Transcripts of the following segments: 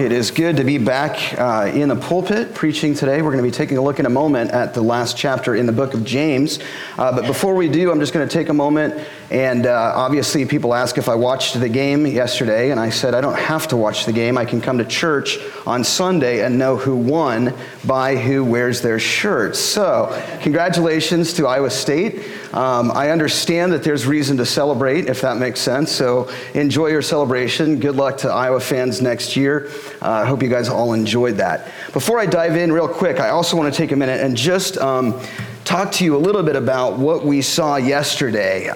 It is good to be back in the pulpit preaching today. We're going to be taking a look in a moment at the last chapter in the book of James. But before we do, I'm just going to take a moment. And obviously, people ask if I watched the game yesterday. And I said, I don't have to watch the game. I can come to church on Sunday and know who won by who wears their shirt. So congratulations to Iowa State. I understand that there's reason to celebrate, if that makes sense. So enjoy your celebration. Good luck to Iowa fans next year. I hope you guys all enjoyed that. Before I dive in real quick, I also want to take a minute and just talk to you a little bit about what we saw yesterday.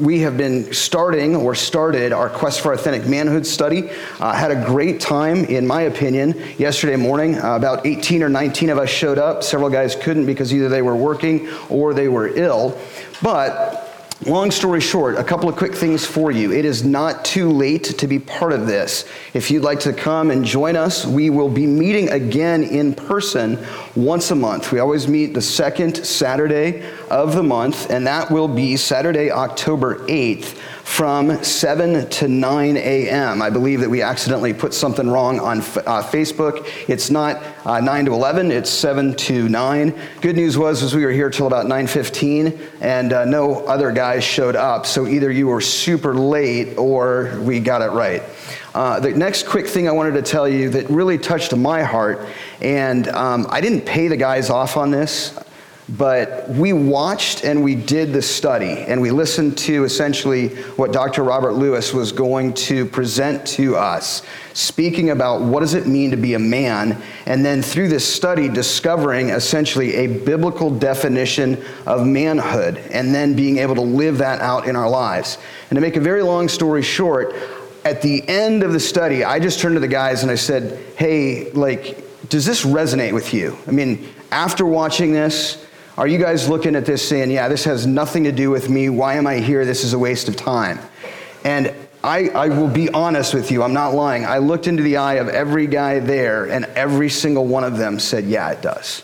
We have been started our Quest for Authentic Manhood study. Had a great time, in my opinion, yesterday morning. About 18 or 19 of us showed up. Several guys couldn't because either they were working or they were ill. But long story short, a couple of quick things for you. It is not too late to be part of this. If you'd like to come and join us, we will be meeting again in person once a month. We always meet the second Saturday of the month, and that will be Saturday, October 8th. From 7 to 9 a.m. I believe that we accidentally put something wrong on Facebook. It's not 9 to 11, it's 7 to 9. Good news was we were here till about 9:15, and no other guys showed up, so either you were super late or we got it right. The next quick thing I wanted to tell you that really touched my heart, and I didn't pay the guys off on this, but we watched and we did the study and we listened to essentially what Dr. Robert Lewis was going to present to us, speaking about what does it mean to be a man, and then through this study discovering essentially a biblical definition of manhood and then being able to live that out in our lives. And to make a very long story short, at the end of the study, I just turned to the guys and I said, hey, does this resonate with you? I mean, after watching this, are you guys looking at this saying, yeah, this has nothing to do with me. Why am I here? This is a waste of time. And I will be honest with you. I'm not lying. I looked into the eye of every guy there, and every single one of them said, yeah, it does.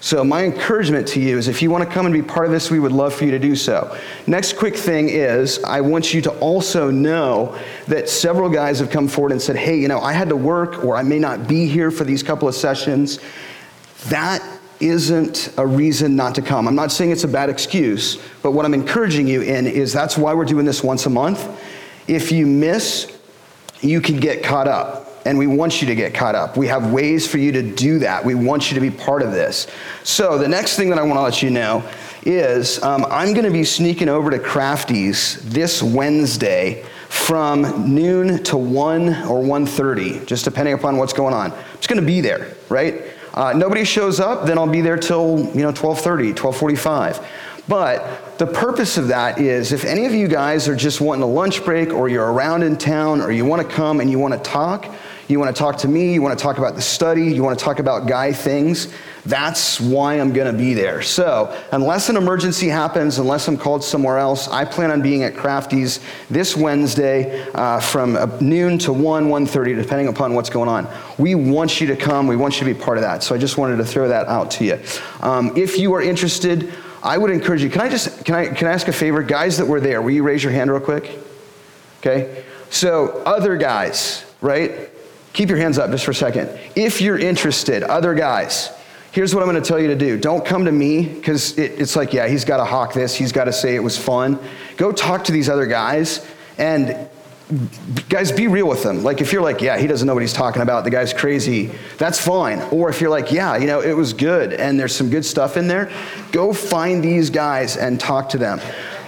So my encouragement to you is if you want to come and be part of this, we would love for you to do so. Next quick thing is I want you to also know that several guys have come forward and said, hey, I had to work or I may not be here for these couple of sessions. That isn't a reason not to come. I'm not saying it's a bad excuse, but what I'm encouraging you in is that's why we're doing this once a month. If you miss, you can get caught up. And we want you to get caught up. We have ways for you to do that. We want you to be part of this. So the next thing that I want to let you know is I'm going to be sneaking over to Crafty's this Wednesday from noon to 1 or 1:30, just depending upon what's going on. I'm just going to be there, right? Nobody shows up, then I'll be there till 12:30, 12:45. But the purpose of that is if any of you guys are just wanting a lunch break or you're around in town or you want to come and you want to talk to me, you want to talk about the study, you want to talk about guy things, that's why I'm going to be there. So unless an emergency happens, unless I'm called somewhere else, I plan on being at Crafty's this Wednesday from noon to 1:30, depending upon what's going on. We want you to come. We want you to be part of that. So I just wanted to throw that out to you. If you are interested, I would encourage you, can I ask a favor? Guys that were there, will you raise your hand real quick? Okay. So other guys, right? Keep your hands up just for a second. If you're interested, other guys, here's what I'm going to tell you to do. Don't come to me because it's like, yeah, he's got to hawk this. He's got to say it was fun. Go talk to these other guys and guys, be real with them. If you're like, yeah, he doesn't know what he's talking about. The guy's crazy. That's fine. Or if you're like, yeah, it was good and there's some good stuff in there, go find these guys and talk to them.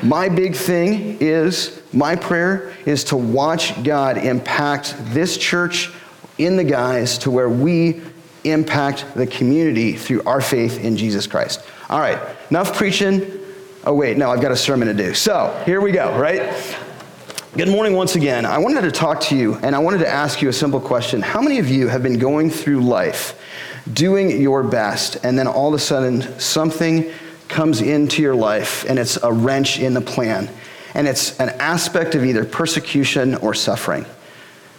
My big thing is, my prayer is to watch God impact this church in the guys to where we impact the community through our faith in Jesus Christ. All right, enough preaching. Oh, wait, no, I've got a sermon to do. So here we go, right? Good morning once again. I wanted to talk to you and I wanted to ask you a simple question. How many of you have been going through life doing your best and then all of a sudden something comes into your life and it's a wrench in the plan and it's an aspect of either persecution or suffering?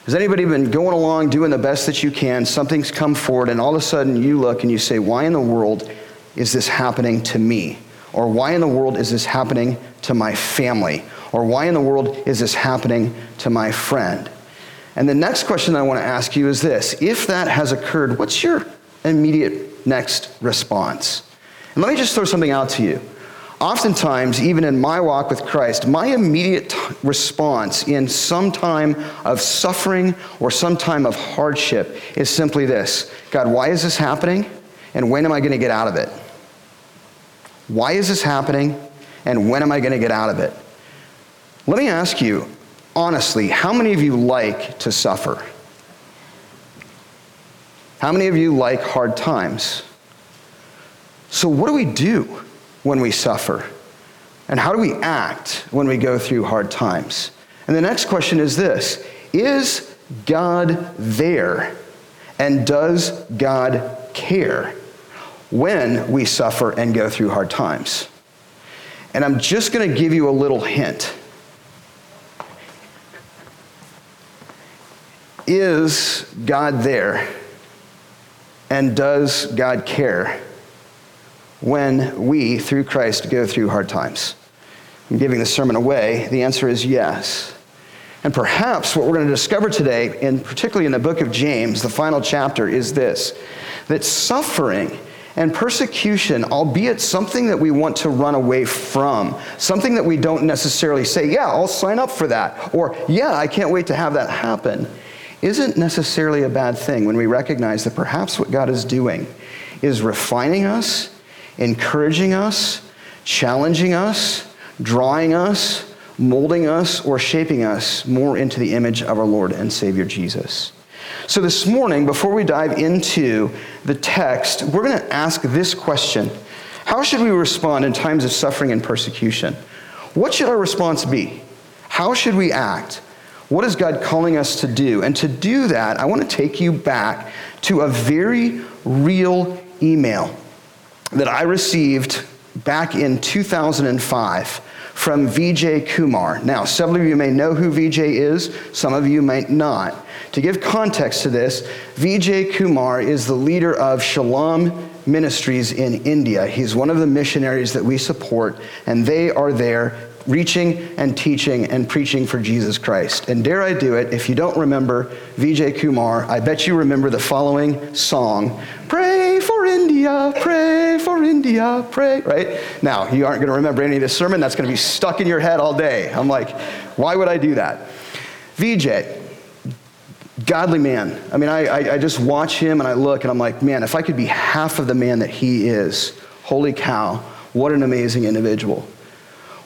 Has anybody been going along doing the best that you can? Something's come forward and all of a sudden you look and you say, why in the world is this happening to me? Or why in the world is this happening to my family? Or why in the world is this happening to my friend? And the next question I want to ask you is this. If that has occurred, what's your immediate next response? And let me just throw something out to you. Oftentimes, even in my walk with Christ, my immediate response in some time of suffering or some time of hardship is simply this. God, why is this happening? And when am I going to get out of it? Why is this happening? And when am I going to get out of it? Let me ask you, honestly, how many of you like to suffer? How many of you like hard times? So what do we do when we suffer? And how do we act when we go through hard times? And the next question is this: is God there? And does God care when we suffer and go through hard times? And I'm just going to give you a little hint. Is God there? And does God care when we, through Christ, go through hard times? I'm giving the sermon away. The answer is yes. And perhaps what we're going to discover today, and particularly in the book of James, the final chapter, is this: that suffering and persecution, albeit something that we want to run away from, something that we don't necessarily say, yeah, I'll sign up for that, or yeah, I can't wait to have that happen, isn't necessarily a bad thing when we recognize that perhaps what God is doing is refining us, encouraging us, challenging us, drawing us, molding us, or shaping us more into the image of our Lord and Savior Jesus. So this morning, before we dive into the text, we're going to ask this question. How should we respond in times of suffering and persecution? What should our response be? How should we act? What is God calling us to do? And to do that, I want to take you back to a very real email that I received back in 2005 from Vijay Kumar. Now, several of you may know who Vijay is, some of you might not. To give context to this, Vijay Kumar is the leader of Shalom Ministries in India. He's one of the missionaries that we support, and they are there reaching and teaching and preaching for Jesus Christ. And dare I do it, if you don't remember Vijay Kumar, I bet you remember the following song, "Pray for India, pray for India, pray," right? Now, you aren't going to remember any of this sermon. That's going to be stuck in your head all day. I'm like, why would I do that? Vijay, godly man. I mean, I just watch him and I look and I'm like, man, if I could be half of the man that he is, holy cow, what an amazing individual.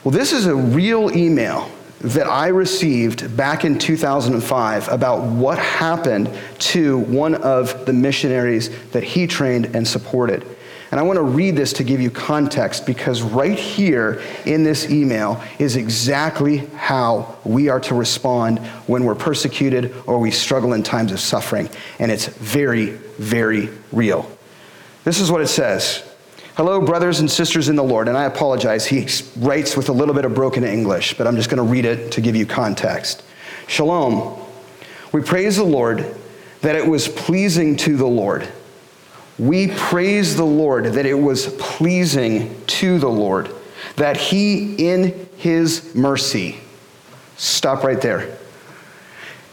Well, this is a real email that I received back in 2005 about what happened to one of the missionaries that he trained and supported. And I want to read this to give you context, because right here in this email is exactly how we are to respond when we're persecuted or we struggle in times of suffering. And it's very, very real. This is what it says. "Hello, brothers and sisters in the Lord," and I apologize, he writes with a little bit of broken English, but I'm just going to read it to give you context. "Shalom. We praise the Lord that it was pleasing to the Lord. We praise the Lord that it was pleasing to the Lord, that he in his mercy," stop right there,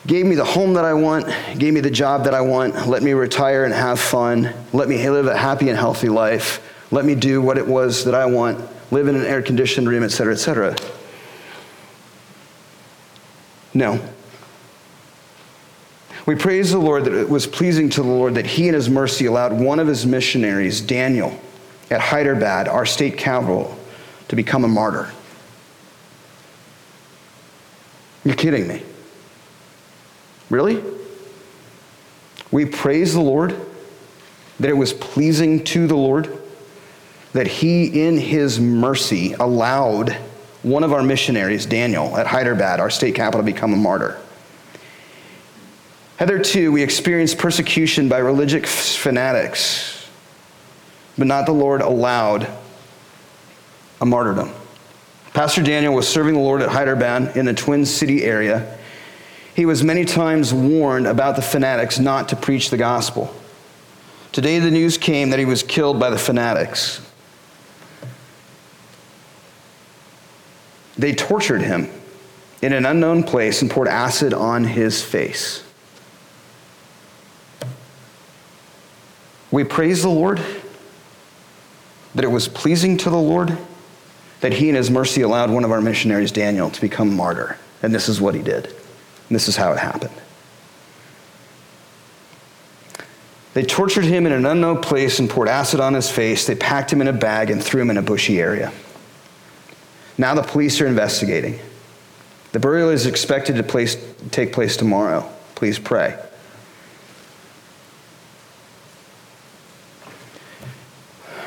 "gave me the home that I want, gave me the job that I want, let me retire and have fun, let me live a happy and healthy life, let me do what it was that I want, live in an air-conditioned room, etc., etc." No. "We praise the Lord that it was pleasing to the Lord that he in his mercy allowed one of his missionaries, Daniel, at Hyderabad, our state capital, to become a martyr." You're kidding me. Really? "We praise the Lord that it was pleasing to the Lord that he in his mercy allowed one of our missionaries, Daniel, at Hyderabad, our state capital, to become a martyr. Hitherto, we experienced persecution by religious fanatics, but not the Lord allowed a martyrdom. Pastor Daniel was serving the Lord at Hyderabad in the Twin City area. He was many times warned about the fanatics not to preach the gospel. Today, the news came that he was killed by the fanatics. They tortured him in an unknown place and poured acid on his face. We praise the Lord that it was pleasing to the Lord that he in his mercy allowed one of our missionaries, Daniel, to become a martyr. And this is what he did. And this is how it happened. They tortured him in an unknown place and poured acid on his face. They packed him in a bag and threw him in a bushy area. Now the police are investigating. The burial is expected to take place tomorrow. Please pray.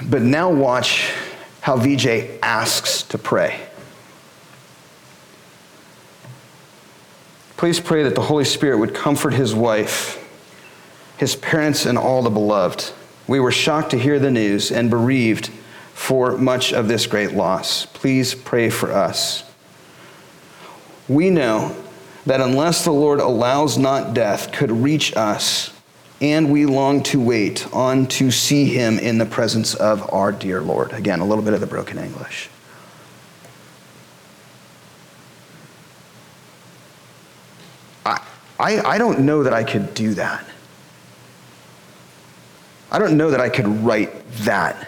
But now watch how Vijay asks to pray. Please pray that the Holy Spirit would comfort his wife, his parents, and all the beloved. We were shocked to hear the news and bereaved for much of this great loss. Please pray for us. We know that unless the Lord allows not death could reach us, and we long to wait on to see him in the presence of our dear Lord. Again, a little bit of the broken English. I don't know that I could do that. I don't know that I could write that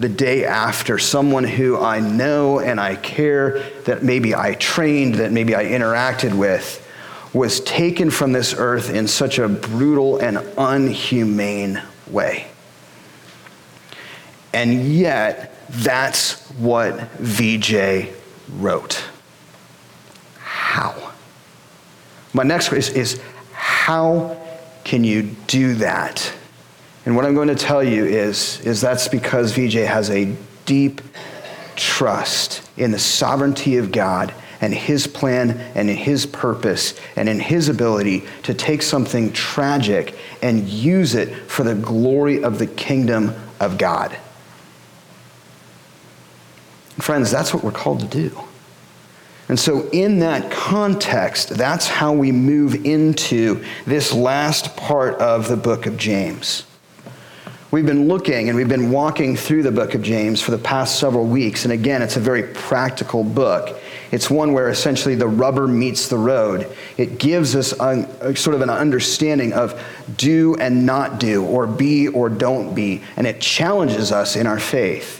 the day after someone who I know and I care, that maybe I trained, that maybe I interacted with, was taken from this earth in such a brutal and inhumane way. And yet, that's what Vijay wrote. How? My next question is how can you do that? And what I'm going to tell you is that's because Vijay has a deep trust in the sovereignty of God and his plan and in his purpose and in his ability to take something tragic and use it for the glory of the kingdom of God. Friends, that's what we're called to do. And so in that context, that's how we move into this last part of the book of James. We've been looking and we've been walking through the book of James for the past several weeks. And again, it's a very practical book. It's one where essentially the rubber meets the road. It gives us a sort of an understanding of do and not do, or be or don't be. And it challenges us in our faith.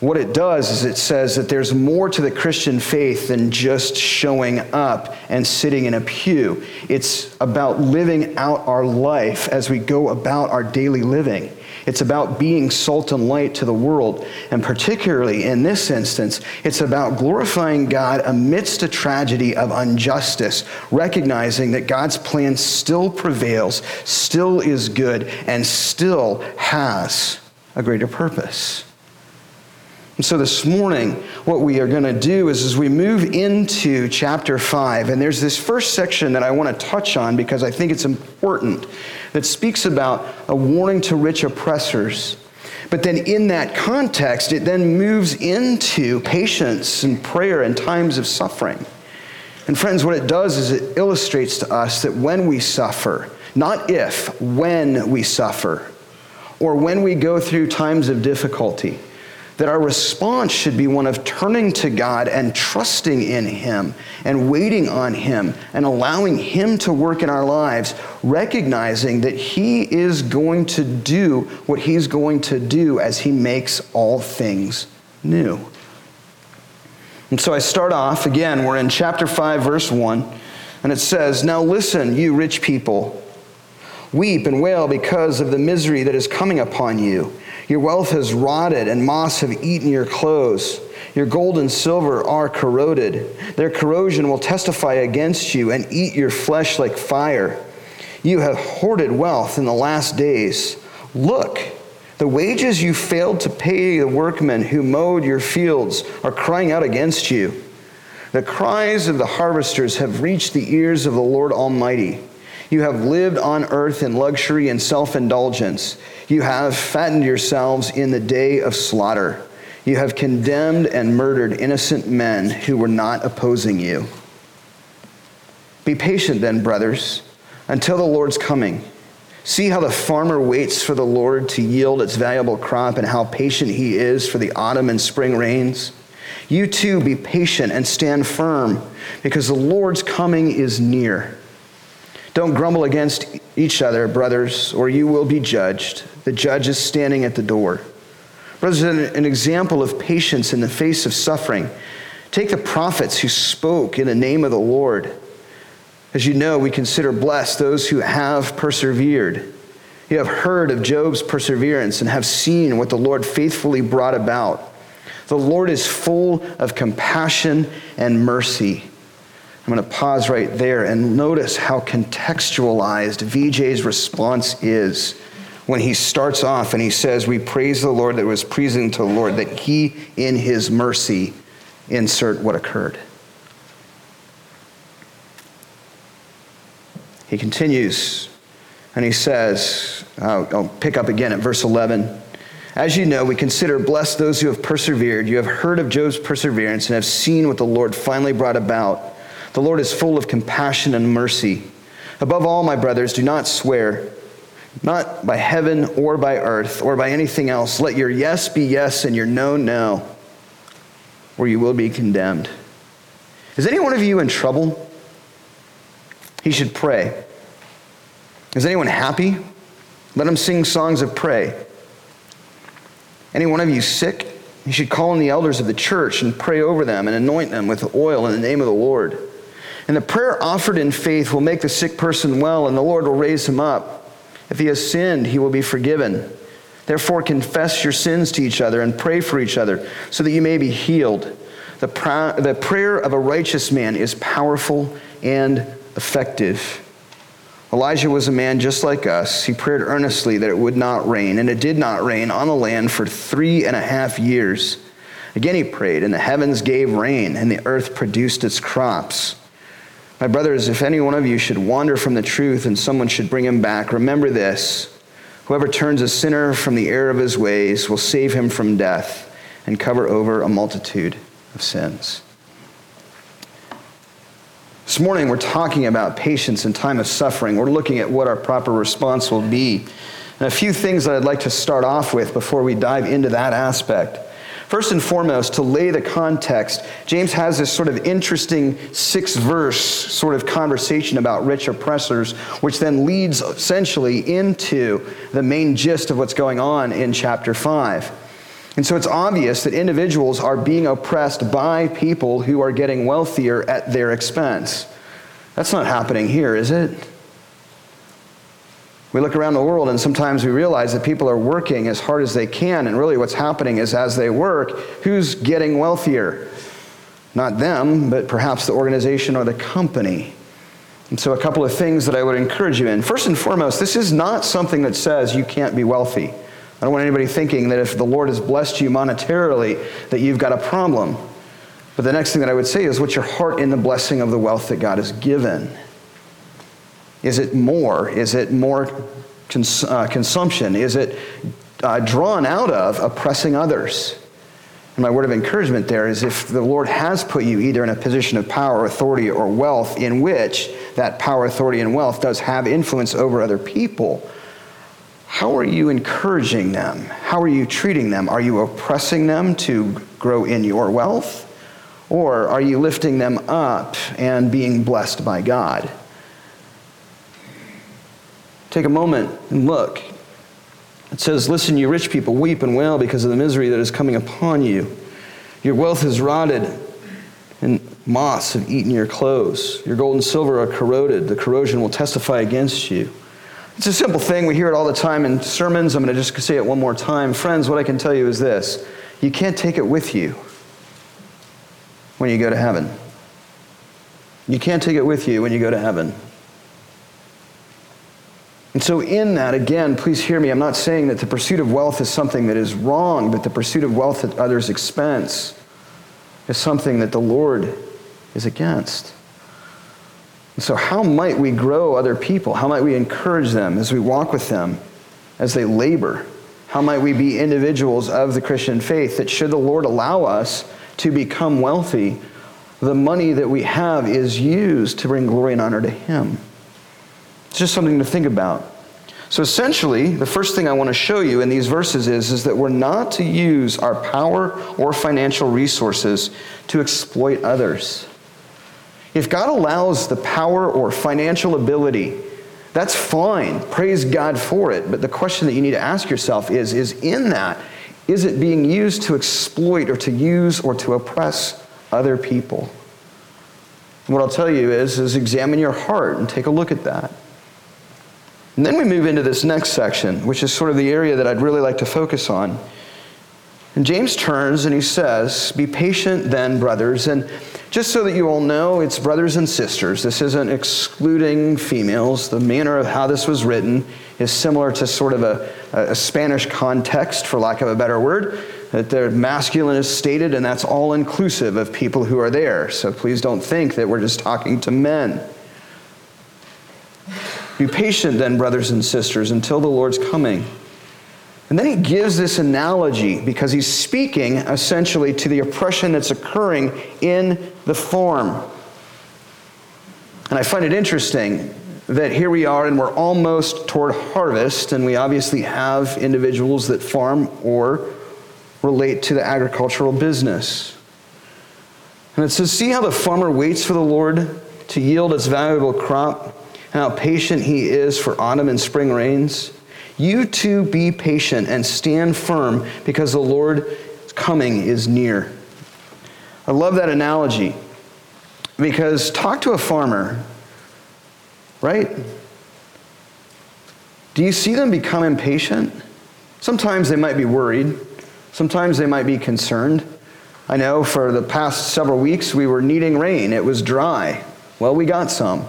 What it does is it says that there's more to the Christian faith than just showing up and sitting in a pew. It's about living out our life as we go about our daily living. It's about being salt and light to the world. And particularly in this instance, it's about glorifying God amidst a tragedy of injustice, recognizing that God's plan still prevails, still is good, and still has a greater purpose. And so this morning, what we are going to do is we move into chapter 5, and there's this first section that I want to touch on because I think it's important, that speaks about a warning to rich oppressors. But then in that context, it then moves into patience and prayer in times of suffering. And friends, what it does is it illustrates to us that when we suffer, not if, when we suffer, or when we go through times of difficulty, that our response should be one of turning to God and trusting in him and waiting on him and allowing him to work in our lives, recognizing that he is going to do what he's going to do as he makes all things new. And so I start off, again, we're in chapter 5, verse 1, and it says, "Now listen, you rich people, weep and wail because of the misery that is coming upon you. Your wealth has rotted, and moths have eaten your clothes. Your gold and silver are corroded. Their corrosion will testify against you and eat your flesh like fire. You have hoarded wealth in the last days. Look, the wages you failed to pay the workmen who mowed your fields are crying out against you. The cries of the harvesters have reached the ears of the Lord Almighty. You have lived on earth in luxury and self-indulgence. You have fattened yourselves in the day of slaughter. You have condemned and murdered innocent men who were not opposing you. Be patient then, brothers, until the Lord's coming. See how the farmer waits for the Lord to yield its valuable crop and how patient he is for the autumn and spring rains. You too be patient and stand firm, because the Lord's coming is near. Don't grumble against each other, brothers, or you will be judged. The judge is standing at the door. Brothers, an example of patience in the face of suffering. Take the prophets who spoke in the name of the Lord. As you know, we consider blessed those who have persevered. You have heard of Job's perseverance and have seen what the Lord faithfully brought about. The Lord is full of compassion and mercy. I'm going to pause right there and notice how contextualized Vijay's response is when he starts off and he says, we praise the Lord that was pleasing to the Lord, that he in his mercy, insert what occurred. He continues and he says, I'll pick up again at verse 11. As you know, we consider blessed those who have persevered. You have heard of Job's perseverance and have seen what the Lord finally brought about. The Lord is full of compassion and mercy. Above all, my brothers, do not swear, not by heaven or by earth or by anything else. Let your yes be yes and your no, no, or you will be condemned. Is any one of you in trouble? He should pray. Is anyone happy? Let him sing songs of praise. Any one of you sick? He should call on the elders of the church and pray over them and anoint them with oil in the name of the Lord. And the prayer offered in faith will make the sick person well, and the Lord will raise him up. If he has sinned, he will be forgiven. Therefore, confess your sins to each other and pray for each other so that you may be healed. The prayer of a righteous man is powerful and effective. Elijah was a man just like us. He prayed earnestly that it would not rain, and it did not rain on the land for 3.5 years. Again he prayed, and the heavens gave rain, and the earth produced its crops. My brothers, if any one of you should wander from the truth and someone should bring him back, remember this: whoever turns a sinner from the error of his ways will save him from death and cover over a multitude of sins. This morning we're talking about patience in time of suffering. We're looking at what our proper response will be. And a few things that I'd like to start off with before we dive into that aspect. First and foremost, to lay the context, James has this sort of interesting 6-verse sort of conversation about rich oppressors, which then leads essentially into the main gist of what's going on in chapter 5. And so it's obvious that individuals are being oppressed by people who are getting wealthier at their expense. That's not happening here, is it? We look around the world and sometimes we realize that people are working as hard as they can, and really what's happening is as they work, who's getting wealthier? Not them, but perhaps the organization or the company. And so a couple of things that I would encourage you in. First and foremost, this is not something that says you can't be wealthy. I don't want anybody thinking that if the Lord has blessed you monetarily that you've got a problem. But the next thing that I would say is, what's your heart in the blessing of the wealth that God has given? Is it more? Is it more consumption? Is it drawn out of oppressing others? And my word of encouragement there is, if the Lord has put you either in a position of power, authority, or wealth in which that power, authority, and wealth does have influence over other people, how are you encouraging them? How are you treating them? Are you oppressing them to grow in your wealth? Or are you lifting them up and being blessed by God? Take a moment and look. It says, listen, you rich people, weep and wail because of the misery that is coming upon you. Your wealth is rotted, and moths have eaten your clothes. Your gold and silver are corroded. The corrosion will testify against you. It's a simple thing. We hear it all the time in sermons. I'm going to just say it one more time. Friends, what I can tell you is this: you can't take it with you when you go to heaven. You can't take it with you when you go to heaven. And so in that, again, please hear me. I'm not saying that the pursuit of wealth is something that is wrong, but the pursuit of wealth at others' expense is something that the Lord is against. So how might we grow other people? How might we encourage them as we walk with them, as they labor? How might we be individuals of the Christian faith that, should the Lord allow us to become wealthy, the money that we have is used to bring glory and honor to him? It's just something to think about. So essentially, the first thing I want to show you in these verses is that we're not to use our power or financial resources to exploit others. If God allows the power or financial ability, that's fine. Praise God for it. But the question that you need to ask yourself is in that, is it being used to exploit or to use or to oppress other people? And what I'll tell you is examine your heart and take a look at that. And then we move into this next section, which is sort of the area that I'd really like to focus on. And James turns and he says, be patient then, brothers. And just so that you all know, it's brothers and sisters. This isn't excluding females. The manner of how this was written is similar to sort of a Spanish context, for lack of a better word, that their masculine is stated, and that's all inclusive of people who are there. So please don't think that we're just talking to men. Be patient then, brothers and sisters, until the Lord's coming. And then he gives this analogy because he's speaking essentially to the oppression that's occurring in the farm. And I find it interesting that here we are and we're almost toward harvest, and we obviously have individuals that farm or relate to the agricultural business. And it says, see how the farmer waits for the Lord to yield its valuable crop, and how patient he is for autumn and spring rains. You too be patient and stand firm, because the Lord's coming is near. I love that analogy, because talk to a farmer, right? Do you see them become impatient? Sometimes they might be worried. Sometimes they might be concerned. I know for the past several weeks we were needing rain. It was dry. Well, we got some.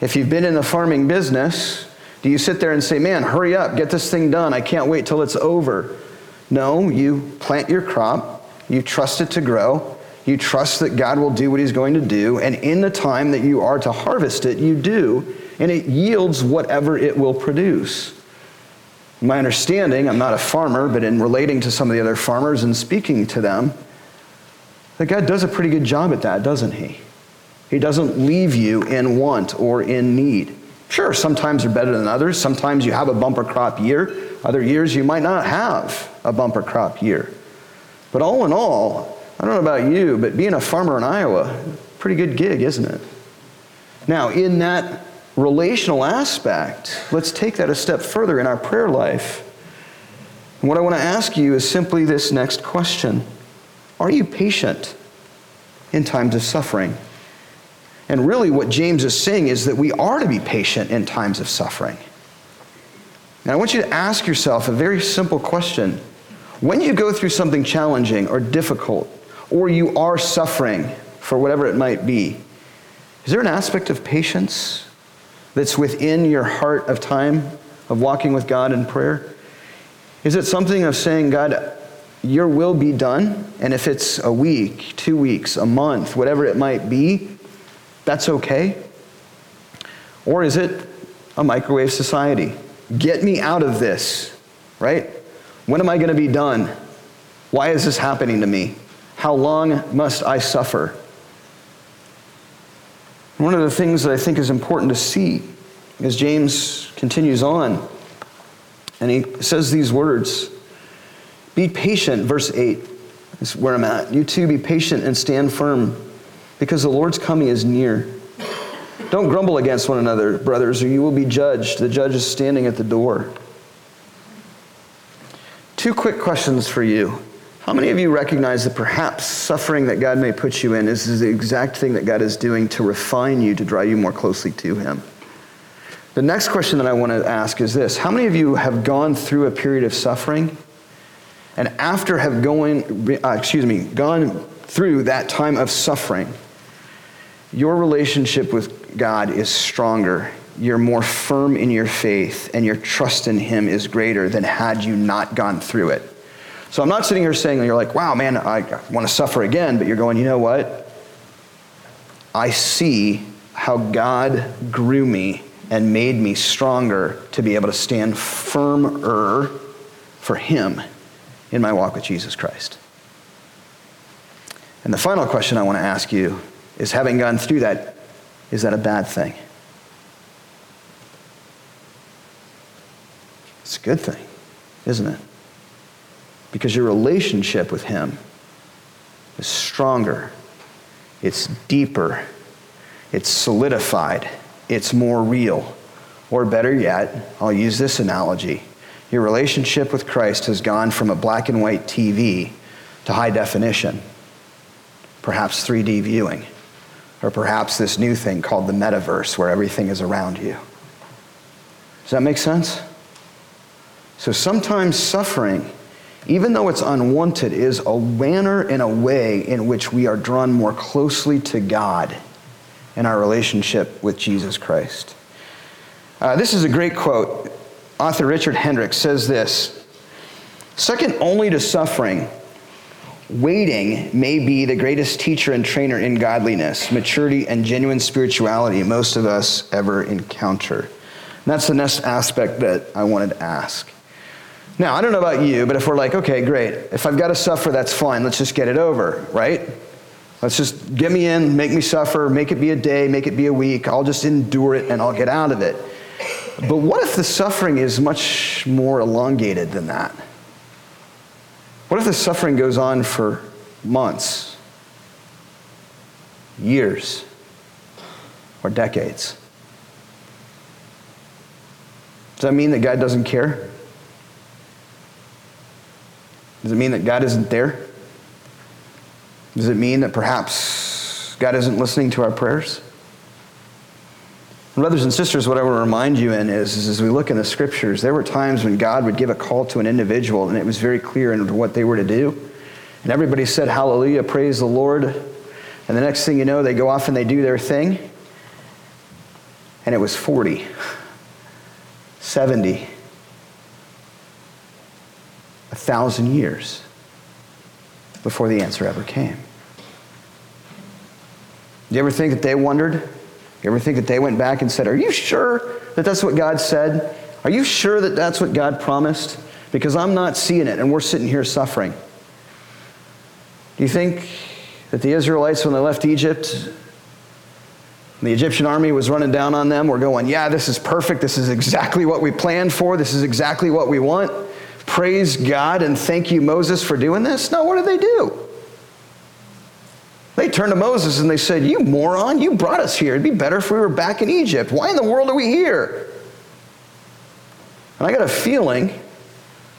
If you've been in the farming business, do you sit there and say, man, hurry up, get this thing done. I can't wait till it's over. No, you plant your crop. You trust it to grow. You trust that God will do what he's going to do. And in the time that you are to harvest it, you do. And it yields whatever it will produce. My understanding, I'm not a farmer, but in relating to some of the other farmers and speaking to them, that God does a pretty good job at that, doesn't he? He doesn't leave you in want or in need. Sure, sometimes they're better than others. Sometimes you have a bumper crop year. Other years you might not have a bumper crop year. But all in all, I don't know about you, but being a farmer in Iowa, pretty good gig, isn't it? Now, in that relational aspect, let's take that a step further in our prayer life. And what I want to ask you is simply this next question. Are you patient in times of suffering? And really what James is saying is that we are to be patient in times of suffering. Now I want you to ask yourself a very simple question. When you go through something challenging or difficult, or you are suffering for whatever it might be, is there an aspect of patience that's within your heart of time of walking with God in prayer? Is it something of saying, God, your will be done? And if it's a week, 2 weeks, a month, whatever it might be, that's okay? Or is it a microwave society? Get me out of this, right? When am I going to be done? Why is this happening to me? How long must I suffer? One of the things that I think is important to see is James continues on, and he says these words. Be patient, verse 8 is where I'm at. You too be patient and stand firm, because the Lord's coming is near. Don't grumble against one another, brothers, or you will be judged. The judge is standing at the door. 2 quick questions for you. How many of you recognize that perhaps suffering that God may put you in is the exact thing that God is doing to refine you, to draw you more closely to him? The next question that I want to ask is this. How many of you have gone through a period of suffering and after have gone through that time of suffering, your relationship with God is stronger. You're more firm in your faith, and your trust in him is greater than had you not gone through it. So I'm not sitting here saying that you're like, wow, man, I want to suffer again, but you're going, you know what? I see how God grew me and made me stronger to be able to stand firmer for him in my walk with Jesus Christ. And the final question I want to ask you is, having gone through that, is that a bad thing? It's a good thing, isn't it? Because your relationship with him is stronger. It's deeper. It's solidified. It's more real. Or better yet, I'll use this analogy. Your relationship with Christ has gone from a black and white TV to high definition, perhaps 3D viewing, or perhaps this new thing called the metaverse where everything is around you. Does that make sense? So sometimes suffering, even though it's unwanted, is a manner and a way in which we are drawn more closely to God in our relationship with Jesus Christ. This is a great quote. Author Richard Hendricks says this: "Second only to suffering, waiting may be the greatest teacher and trainer in godliness, maturity, and genuine spirituality most of us ever encounter." And that's the next aspect that I wanted to ask. Now, I don't know about you, but if we're like, okay, great. If I've got to suffer, that's fine. Let's just get it over, right? Let's just get me in, make me suffer, make it be a day, make it be a week. I'll just endure it and I'll get out of it. But what if the suffering is much more elongated than that? What if the suffering goes on for months, years, or decades? Does that mean that God doesn't care? Does it mean that God isn't there? Does it mean that perhaps God isn't listening to our prayers? Brothers and sisters, what I want to remind you is as we look in the scriptures, there were times when God would give a call to an individual and it was very clear in what they were to do. And everybody said, hallelujah, praise the Lord. And the next thing you know, they go off and they do their thing. And it was 40, 70, 1,000 years before the answer ever came. Do you ever think that they wondered? You ever think that they went back and said, are you sure that that's what God said? Are you sure that that's what God promised? Because I'm not seeing it and we're sitting here suffering. Do you think that the Israelites, when they left Egypt, the Egyptian army was running down on them, were going, yeah, this is perfect. This is exactly what we planned for. This is exactly what we want. Praise God and thank you, Moses, for doing this? No, what did they do? They turned to Moses and they said, you moron, you brought us here. It'd be better if we were back in Egypt. Why in the world are we here? And I got a feeling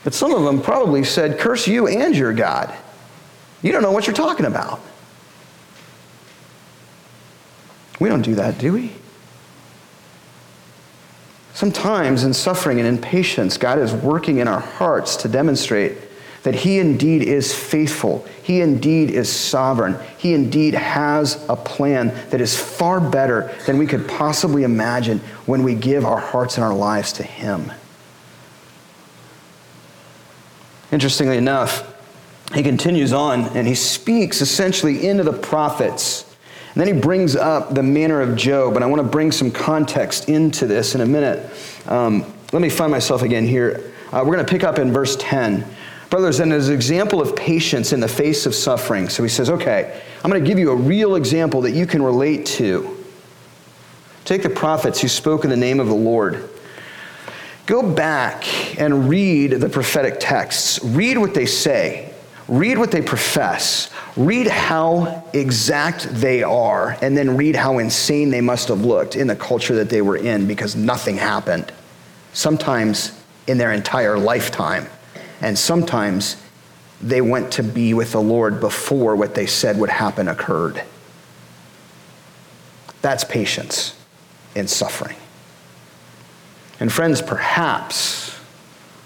that some of them probably said, curse you and your God. You don't know what you're talking about. We don't do that, do we? Sometimes in suffering and in patience, God is working in our hearts to demonstrate that he indeed is faithful. He indeed is sovereign. He indeed has a plan that is far better than we could possibly imagine when we give our hearts and our lives to him. Interestingly enough, he continues on and he speaks essentially into the prophets. And then he brings up the manner of Job, and I want to bring some context into this in a minute. Let me find myself again here. We're going to pick up in verse 10. Brothers, and as an example of patience in the face of suffering. So he says, okay, I'm going to give you a real example that you can relate to. Take the prophets who spoke in the name of the Lord. Go back and read the prophetic texts. Read what they say. Read what they profess. Read how exact they are. And then read how insane they must have looked in the culture that they were in, because nothing happened. Sometimes in their entire lifetime. And sometimes they went to be with the Lord before what they said would happen occurred. That's patience in suffering. And friends, perhaps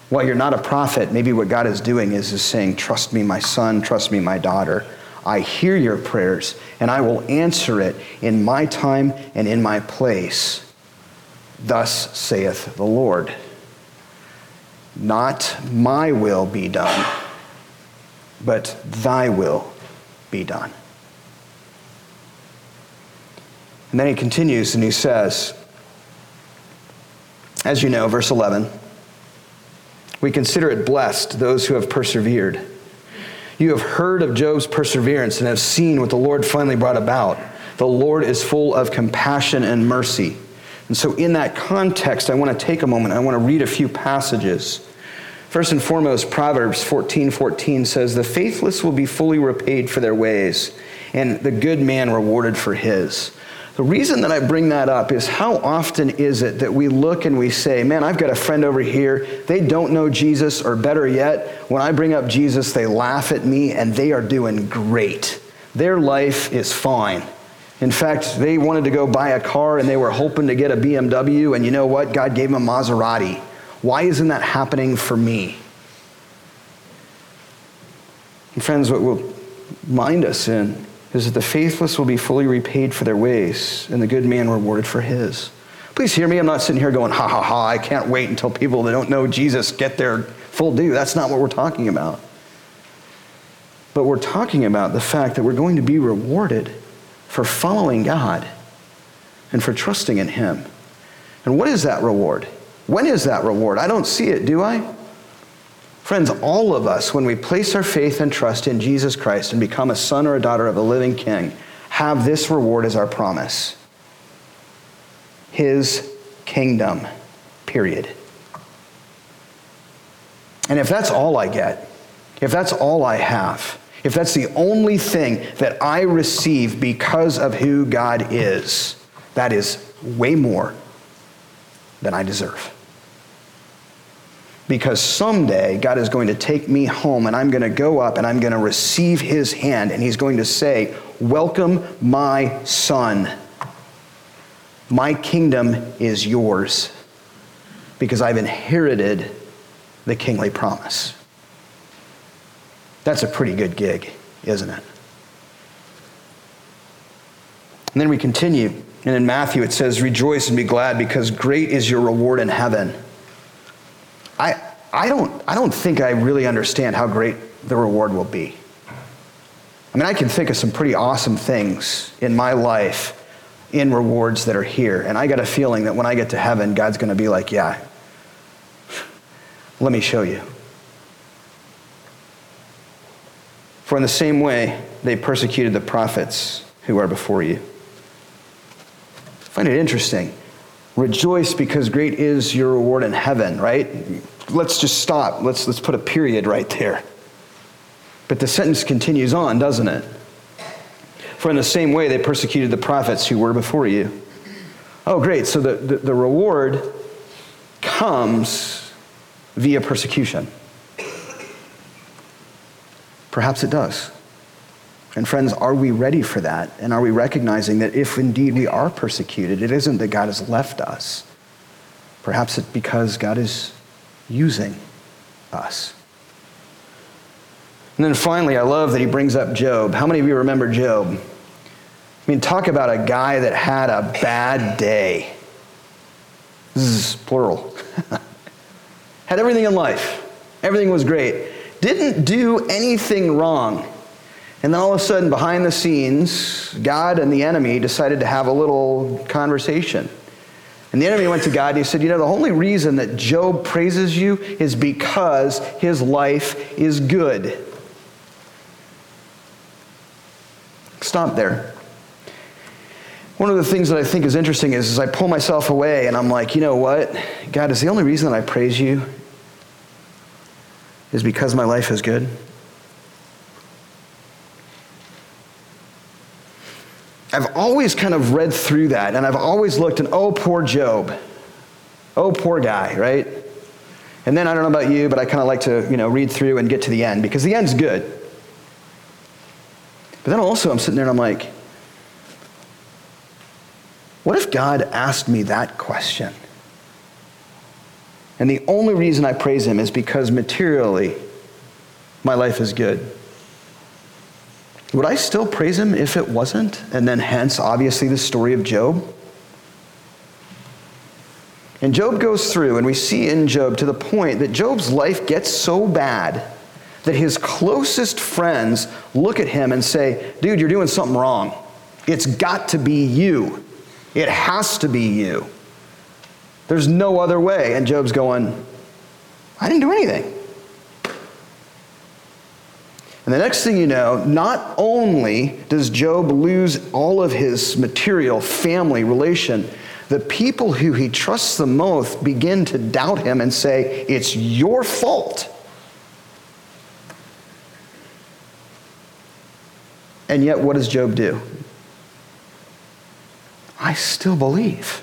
while you're not a prophet, maybe what God is doing is saying, trust me, my son, trust me, my daughter. I hear your prayers and I will answer it in my time and in my place. Thus saith the Lord. Not my will be done, but thy will be done. And then he continues and he says, as you know, verse 11, we consider it blessed those who have persevered. You have heard of Job's perseverance and have seen what the Lord finally brought about. The Lord is full of compassion and mercy. And so in that context, I want to take a moment. I want to read a few passages. First and foremost, Proverbs 14:14 says, the faithless will be fully repaid for their ways, and the good man rewarded for his. The reason that I bring that up is how often is it that we look and we say, man, I've got a friend over here. They don't know Jesus, or better yet, when I bring up Jesus, they laugh at me and they are doing great. Their life is fine. In fact, they wanted to go buy a car and they were hoping to get a BMW, and you know what? God gave them a Maserati. Why isn't that happening for me? And friends, what will mind us in is that the faithless will be fully repaid for their ways and the good man rewarded for his. Please hear me. I'm not sitting here going, ha, ha, ha, I can't wait until people that don't know Jesus get their full due. That's not what we're talking about. But we're talking about the fact that we're going to be rewarded for following God and for trusting in him. And what is that reward? When is that reward? I don't see it, do I? Friends, all of us, when we place our faith and trust in Jesus Christ and become a son or a daughter of the living King, have this reward as our promise. His kingdom, period. And if that's all I get, if that's all I have, if that's the only thing that I receive because of who God is, that is way more than I deserve. Because someday God is going to take me home and I'm going to go up and I'm going to receive his hand and he's going to say, welcome my son. My kingdom is yours because I've inherited the kingly promise. That's a pretty good gig, isn't it? And then we continue. And in Matthew it says, rejoice and be glad because great is your reward in heaven. I don't think I really understand how great the reward will be. I mean, I can think of some pretty awesome things in my life in rewards that are here. And I got a feeling that when I get to heaven, God's going to be like, yeah, let me show you. For in the same way, they persecuted the prophets who are before you. I find it interesting. Rejoice because great is your reward in heaven, right? Let's just stop. Let's put a period right there. But the sentence continues on, doesn't it? For in the same way, they persecuted the prophets who were before you. Oh, great. So the reward comes via persecution. Perhaps it does. And friends, are we ready for that? And are we recognizing that if indeed we are persecuted, it isn't that God has left us. Perhaps it's because God is using us. And then finally, I love that he brings up Job. How many of you remember Job? I mean, talk about a guy that had a bad day. Zzz, plural. Had everything in life. Everything was great. Didn't do anything wrong. And then all of a sudden, behind the scenes, God and the enemy decided to have a little conversation. And the enemy went to God and he said, you know, the only reason that Job praises you is because his life is good. Stop there. One of the things that I think is interesting is I pull myself away and I'm like, you know what? God, is the only reason that I praise you is because my life is good? I've always kind of read through that, and I've always looked and, oh, poor Job. Oh, poor guy, right? And then I don't know about you, but I kind of like to, read through and get to the end because the end's good. But then also I'm sitting there and I'm like, what if God asked me that question? And the only reason I praise him is because materially my life is good. Would I still praise him if it wasn't? And then hence, obviously, the story of Job. And Job goes through, and we see in Job to the point that Job's life gets so bad that his closest friends look at him and say, dude, you're doing something wrong. It's got to be you. It has to be you. There's no other way. And Job's going, I didn't do anything. And the next thing you know, not only does Job lose all of his material, family, relation, the people who he trusts the most begin to doubt him and say, it's your fault. And yet, what does Job do? I still believe.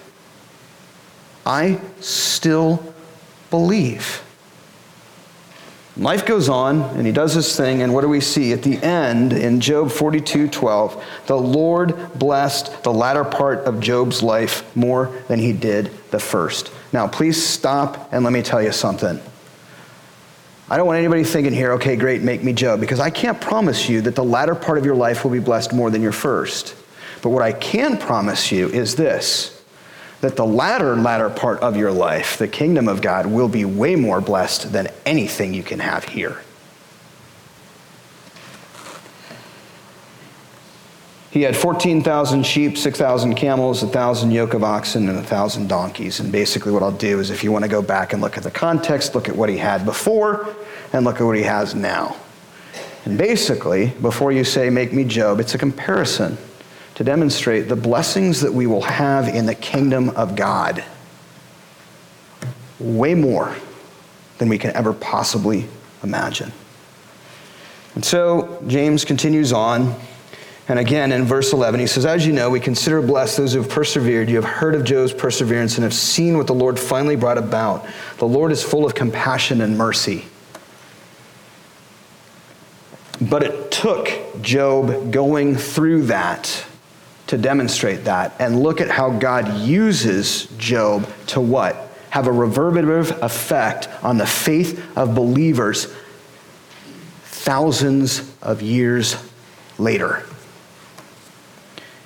I still believe. Life goes on, and he does his thing, and what do we see? At the end, in Job 42:12, the Lord blessed the latter part of Job's life more than he did the first. Now, please stop, and let me tell you something. I don't want anybody thinking here, okay, great, make me Job, because I can't promise you that the latter part of your life will be blessed more than your first. But what I can promise you is this, that the latter part of your life, the kingdom of God, will be way more blessed than anything you can have here. He had 14,000 sheep, 6,000 camels, 1,000 yoke of oxen, and 1,000 donkeys. And basically what I'll do is, if you want to go back and look at the context, look at what he had before, and look at what he has now. And basically, before you say, make me Job, it's a comparison to demonstrate the blessings that we will have in the kingdom of God, way more than we can ever possibly imagine. And so James continues on, and again in verse 11, he says, as you know, we consider blessed those who have persevered. You have heard of Job's perseverance and have seen what the Lord finally brought about. The Lord is full of compassion and mercy. But it took Job going through that to demonstrate that. And look at how God uses Job to what? Have a reverberative effect on the faith of believers thousands of years later.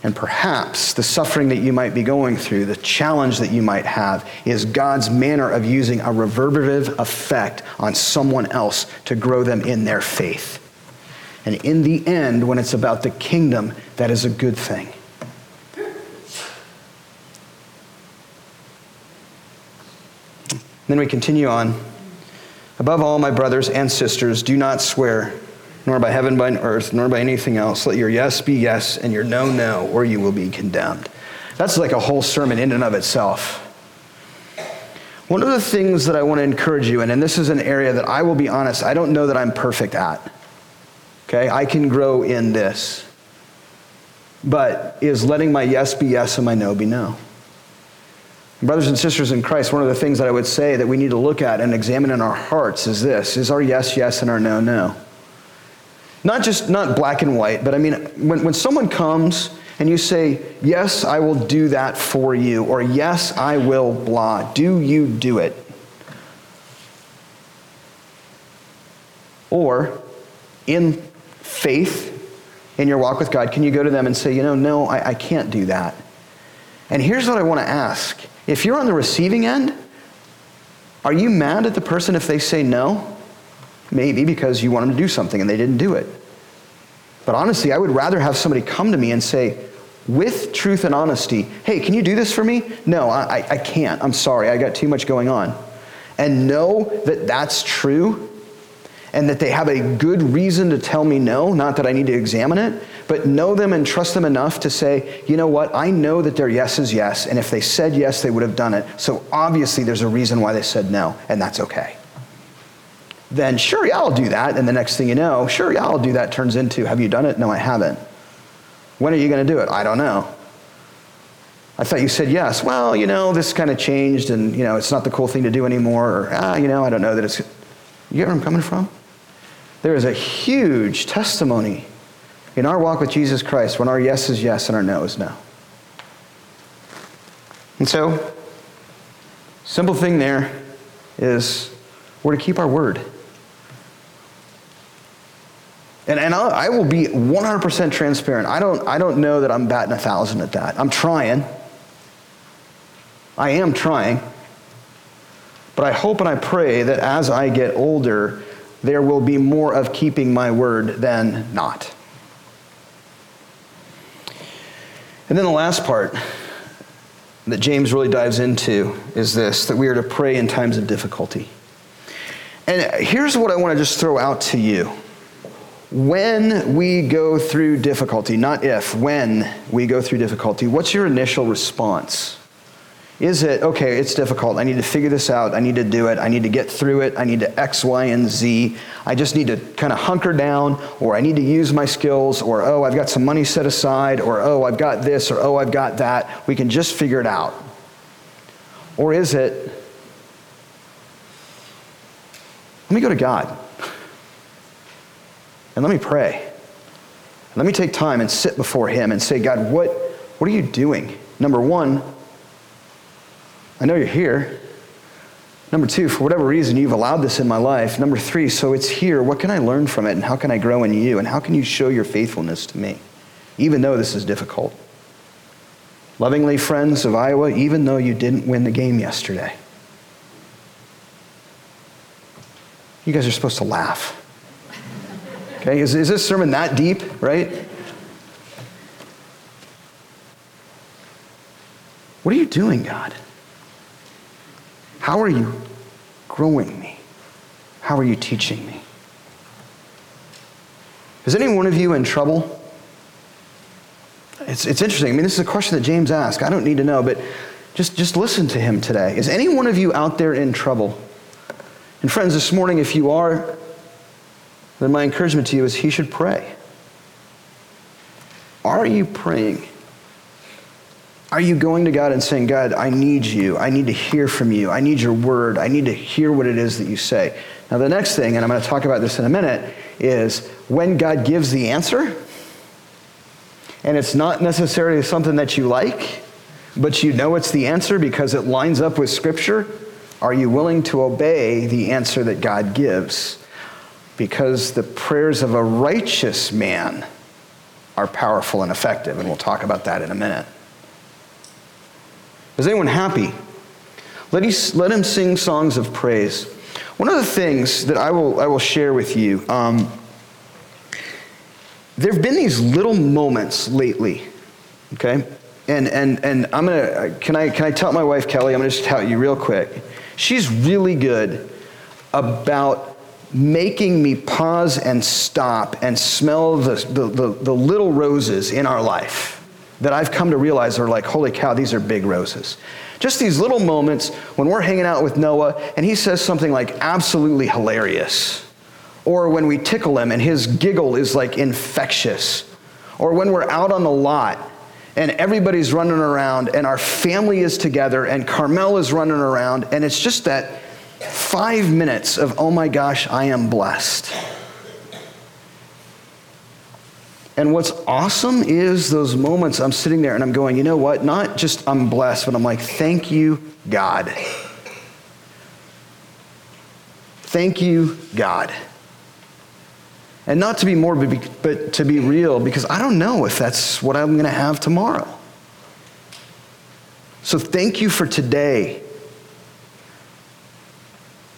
And perhaps the suffering that you might be going through, the challenge that you might have, is God's manner of using a reverberative effect on someone else to grow them in their faith. And in the end, when it's about the kingdom, that is a good thing. Then we continue on. Above all, my brothers and sisters, do not swear, nor by heaven, by earth, nor by anything else. Let your yes be yes and your no, no, or you will be condemned. That's like a whole sermon in and of itself. One of the things that I want to encourage you in, and this is an area that I will be honest, I don't know that I'm perfect at. Okay, I can grow in this, but is letting my yes be yes and my no be no. Brothers and sisters in Christ, one of the things that I would say that we need to look at and examine in our hearts is this, is our yes, yes, and our no, no. Not just, not black and white, but I mean, when someone comes and you say, yes, I will do that for you, or yes, I will blah, do you do it? Or in faith, in your walk with God, can you go to them and say, you know, no, I can't do that? And here's what I want to ask. If you're on the receiving end, are you mad at the person if they say no? Maybe because you want them to do something and they didn't do it. But honestly, I would rather have somebody come to me and say, with truth and honesty, hey, can you do this for me? No, I can't. I'm sorry. I got too much going on. And know that that's true, and that they have a good reason to tell me no, not that I need to examine it, but know them and trust them enough to say, you know what, I know that their yes is yes, and if they said yes, they would have done it, so obviously there's a reason why they said no, and that's okay. Then sure, yeah, I'll do that, and the next thing you know, sure, yeah, I'll do that turns into, have you done it? No, I haven't. When are you gonna do it? I don't know. I thought you said yes. Well, you know, this kind of changed, and you know, it's not the cool thing to do anymore, or you know, I don't know that it's, you get where I'm coming from? There is a huge testimony in our walk with Jesus Christ when our yes is yes and our no is no. And so, simple thing there is we're to keep our word. And I will be 100% transparent. I don't know that I'm batting 1,000 at that. I'm trying. I am trying. But I hope and I pray that as I get older, there will be more of keeping my word than not. And then the last part that James really dives into is this, that we are to pray in times of difficulty. And here's what I want to just throw out to you. When we go through difficulty, not if, when we go through difficulty, what's your initial response? Is it, okay, it's difficult. I need to figure this out. I need to do it. I need to get through it. I need to X, Y, and Z. I just need to kind of hunker down, or I need to use my skills, or, oh, I've got some money set aside, or, oh, I've got this, or, oh, I've got that. We can just figure it out. Or is it, let me go to God and let me pray. And let me take time and sit before him and say, God, what are you doing? Number one, I know you're here. Number two, for whatever reason, you've allowed this in my life. Number three, so it's here. What can I learn from it? And how can I grow in you? And how can you show your faithfulness to me? Even though this is difficult. Lovingly, friends of Iowa, even though you didn't win the game yesterday. You guys are supposed to laugh. Okay, is this sermon that deep, right? What are you doing, God? How are you growing me? How are you teaching me? Is any one of you in trouble? It's interesting. I mean, this is a question that James asked. I don't need to know, but just listen to him today. Is any one of you out there in trouble? And friends, this morning, if you are, then my encouragement to you is he should pray. Are you praying? Are you going to God and saying, God, I need you. I need to hear from you. I need your word. I need to hear what it is that you say. Now, the next thing, and I'm going to talk about this in a minute, is when God gives the answer, and it's not necessarily something that you like, but you know it's the answer because it lines up with Scripture, are you willing to obey the answer that God gives? Because the prayers of a righteous man are powerful and effective, and we'll talk about that in a minute. Is anyone happy? Let him sing songs of praise. One of the things that I will share with you, there have been these little moments lately, okay? And I'm gonna can I tell my wife Kelly? I'm gonna just tell you real quick. She's really good about making me pause and stop and smell the little roses in our life that I've come to realize are like, holy cow, these are big roses. Just these little moments when we're hanging out with Noah and he says something like absolutely hilarious. Or when we tickle him and his giggle is like infectious. Or when we're out on the lot and everybody's running around and our family is together and Carmel is running around and it's just that 5 minutes of, oh my gosh, I am blessed. And what's awesome is those moments I'm sitting there and I'm going, you know what? Not just I'm blessed, but I'm like, thank you, God. Thank you, God. And not to be morbid, but to be real, because I don't know if that's what I'm going to have tomorrow. So thank you for today.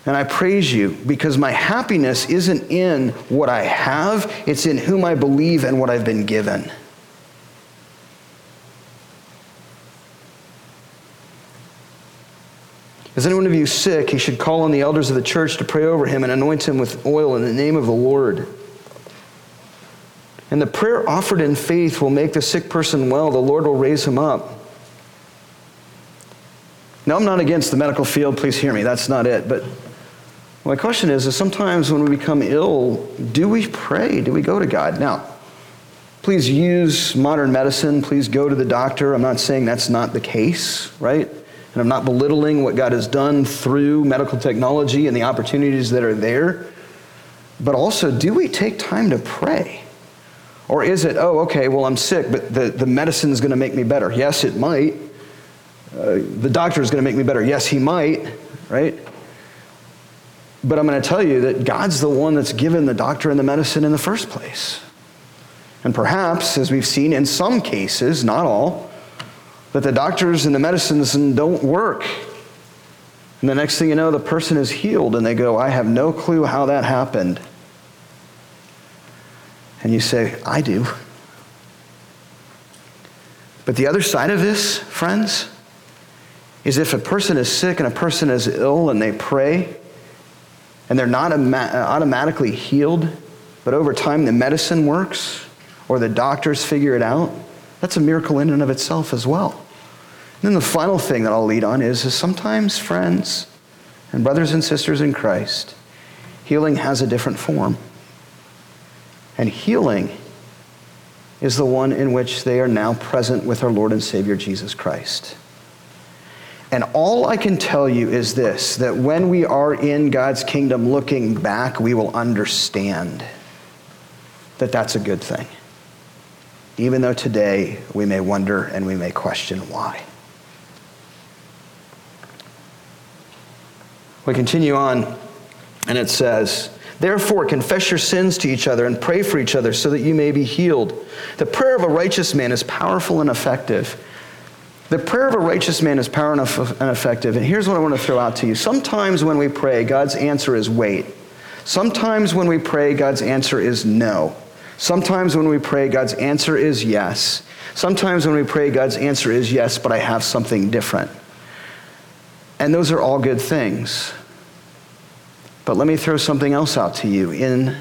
And I praise you because my happiness isn't in what I have, it's in whom I believe and what I've been given. Is anyone of you sick? He should call on the elders of the church to pray over him and anoint him with oil in the name of the Lord. And the prayer offered in faith will make the sick person well. The Lord will raise him up. Now, I'm not against the medical field. Please hear me. That's not it. But my question is sometimes when we become ill, do we pray? Do we go to God? Now, please use modern medicine. Please go to the doctor. I'm not saying that's not the case, right? And I'm not belittling what God has done through medical technology and the opportunities that are there. But also, do we take time to pray? Or is it, oh, okay, well, I'm sick, but the medicine is going to make me better. Yes, it might. The doctor is going to make me better. Yes, he might, right? But I'm going to tell you that God's the one that's given the doctor and the medicine in the first place. And perhaps, as we've seen in some cases, not all, that the doctors and the medicines don't work. And the next thing you know, the person is healed and they go, I have no clue how that happened. And you say, I do. But the other side of this, friends, is if a person is sick and a person is ill and they pray and they're not automatically healed, but over time the medicine works or the doctors figure it out, that's a miracle in and of itself as well. then the final thing that I'll lead on is sometimes, friends and brothers and sisters in Christ, healing has a different form. And healing is the one in which they are now present with our Lord and Savior Jesus Christ. And all I can tell you is this, that when we are in God's kingdom looking back, we will understand that that's a good thing. Even though today we may wonder and we may question why. We continue on, and it says, "Therefore, confess your sins to each other and pray for each other so that you may be healed. The prayer of a righteous man is powerful and effective." The prayer of a righteous man is powerful and effective. And here's what I want to throw out to you. Sometimes when we pray, God's answer is wait. Sometimes when we pray, God's answer is no. Sometimes when we pray, God's answer is yes. Sometimes when we pray, God's answer is yes, but I have something different. And those are all good things. But let me throw something else out to you in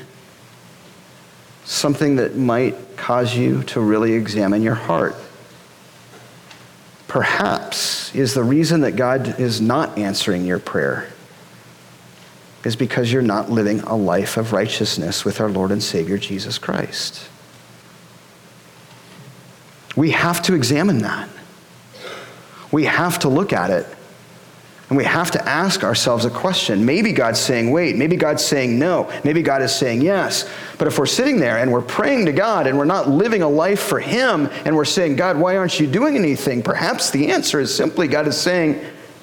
something that might cause you to really examine your heart. Perhaps is the reason that God is not answering your prayer is because you're not living a life of righteousness with our Lord and Savior Jesus Christ. We have to examine that. We have to look at it. And we have to ask ourselves a question. Maybe God's saying wait, maybe God's saying no, maybe God is saying yes. But if we're sitting there and we're praying to God and we're not living a life for Him and we're saying, God, why aren't you doing anything? Perhaps the answer is simply God is saying,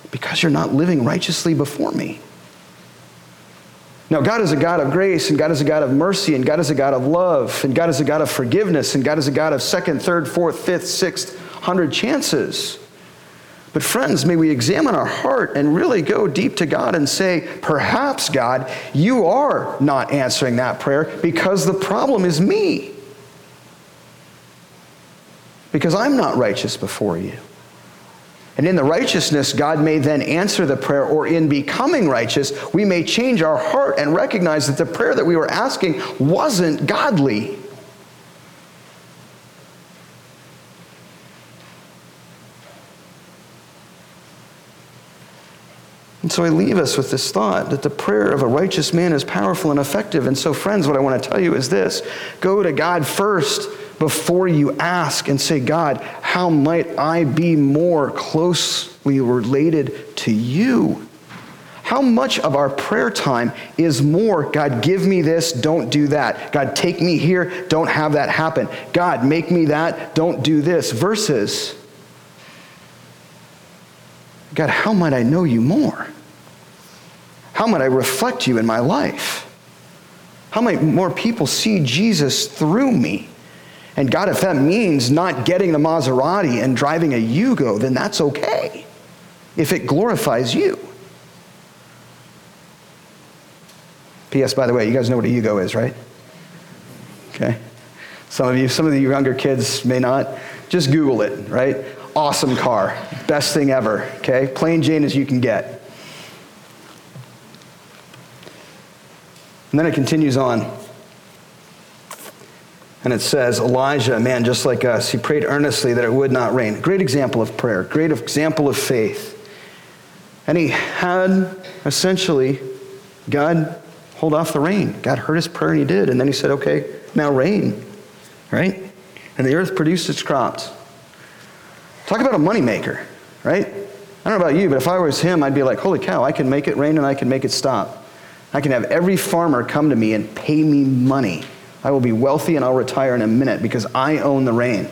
because you're not living righteously before me. Now, God is a God of grace, and God is a God of mercy, and God is a God of love, and God is a God of forgiveness, and God is a God of second, third, fourth, fifth, sixth, 100 chances. But friends, may we examine our heart and really go deep to God and say, perhaps, God, you are not answering that prayer because the problem is me. Because I'm not righteous before you. And in the righteousness, God may then answer the prayer, or in becoming righteous, we may change our heart and recognize that the prayer that we were asking wasn't godly. And so I leave us with this thought that the prayer of a righteous man is powerful and effective. And so, friends, what I want to tell you is this. Go to God first before you ask and say, God, how might I be more closely related to you? How much of our prayer time is more, God, give me this, don't do that. God, take me here, don't have that happen. God, make me that, don't do this. Versus, God, how might I know you more? How might I reflect you in my life? How might more people see Jesus through me? And God, if that means not getting the Maserati and driving a Yugo, then that's okay, if it glorifies you. P.S. By the way, you guys know what a Yugo is, right? Okay. Some of you younger kids may not. Just Google it, right? Awesome car, best thing ever, okay? Plain Jane as you can get. And then it continues on. And it says, Elijah, a man just like us, he prayed earnestly that it would not rain. Great example of prayer, great example of faith. And he had, essentially, God hold off the rain. God heard his prayer and he did. And then he said, okay, now rain, right? And the earth produced its crops. Talk about a moneymaker, right? I don't know about you, but if I was him, I'd be like, holy cow, I can make it rain and I can make it stop. I can have every farmer come to me and pay me money. I will be wealthy and I'll retire in a minute because I own the rain,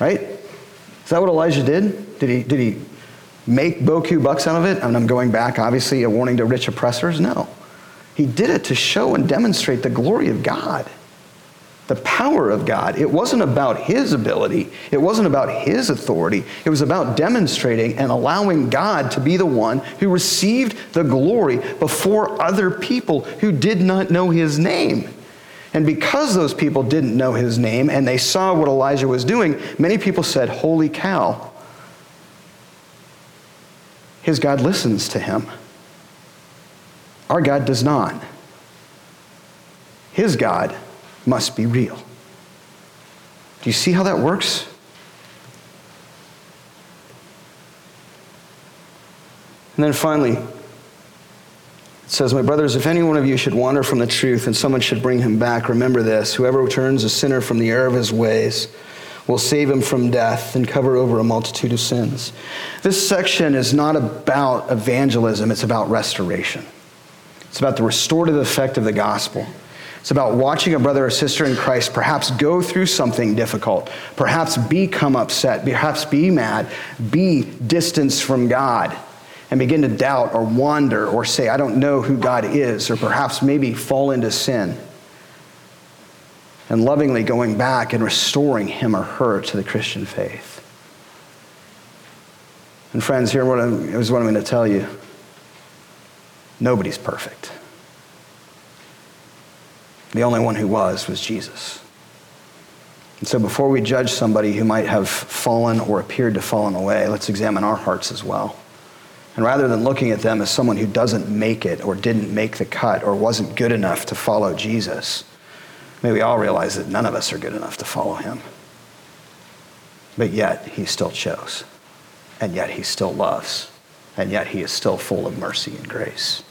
right? Is that what Elijah did? Did he make boku bucks out of it? And I'm going back, obviously, a warning to rich oppressors? No. He did it to show and demonstrate the glory of God. The power of God. It wasn't about his ability. It wasn't about his authority. It was about demonstrating and allowing God to be the one who received the glory before other people who did not know his name. And because those people didn't know his name and they saw what Elijah was doing, many people said, holy cow, his God listens to him. Our God does not. His God must be real. Do you see how that works? And then finally, it says, "My brothers, if any one of you should wander from the truth and someone should bring him back, remember this, whoever turns a sinner from the error of his ways will save him from death and cover over a multitude of sins." This section is not about evangelism, it's about restoration. It's about the restorative effect of the gospel. It's about watching a brother or sister in Christ perhaps go through something difficult, perhaps become upset, perhaps be mad, be distanced from God, and begin to doubt or wander or say, I don't know who God is, or perhaps maybe fall into sin. And lovingly going back and restoring him or her to the Christian faith. And friends, here's what I'm going to tell you. Nobody's perfect. The only one who was Jesus. And so before we judge somebody who might have fallen or appeared to fallen away, let's examine our hearts as well. And rather than looking at them as someone who doesn't make it or didn't make the cut or wasn't good enough to follow Jesus, may we all realize that none of us are good enough to follow him. But yet he still chose. And yet he still loves. And yet he is still full of mercy and grace.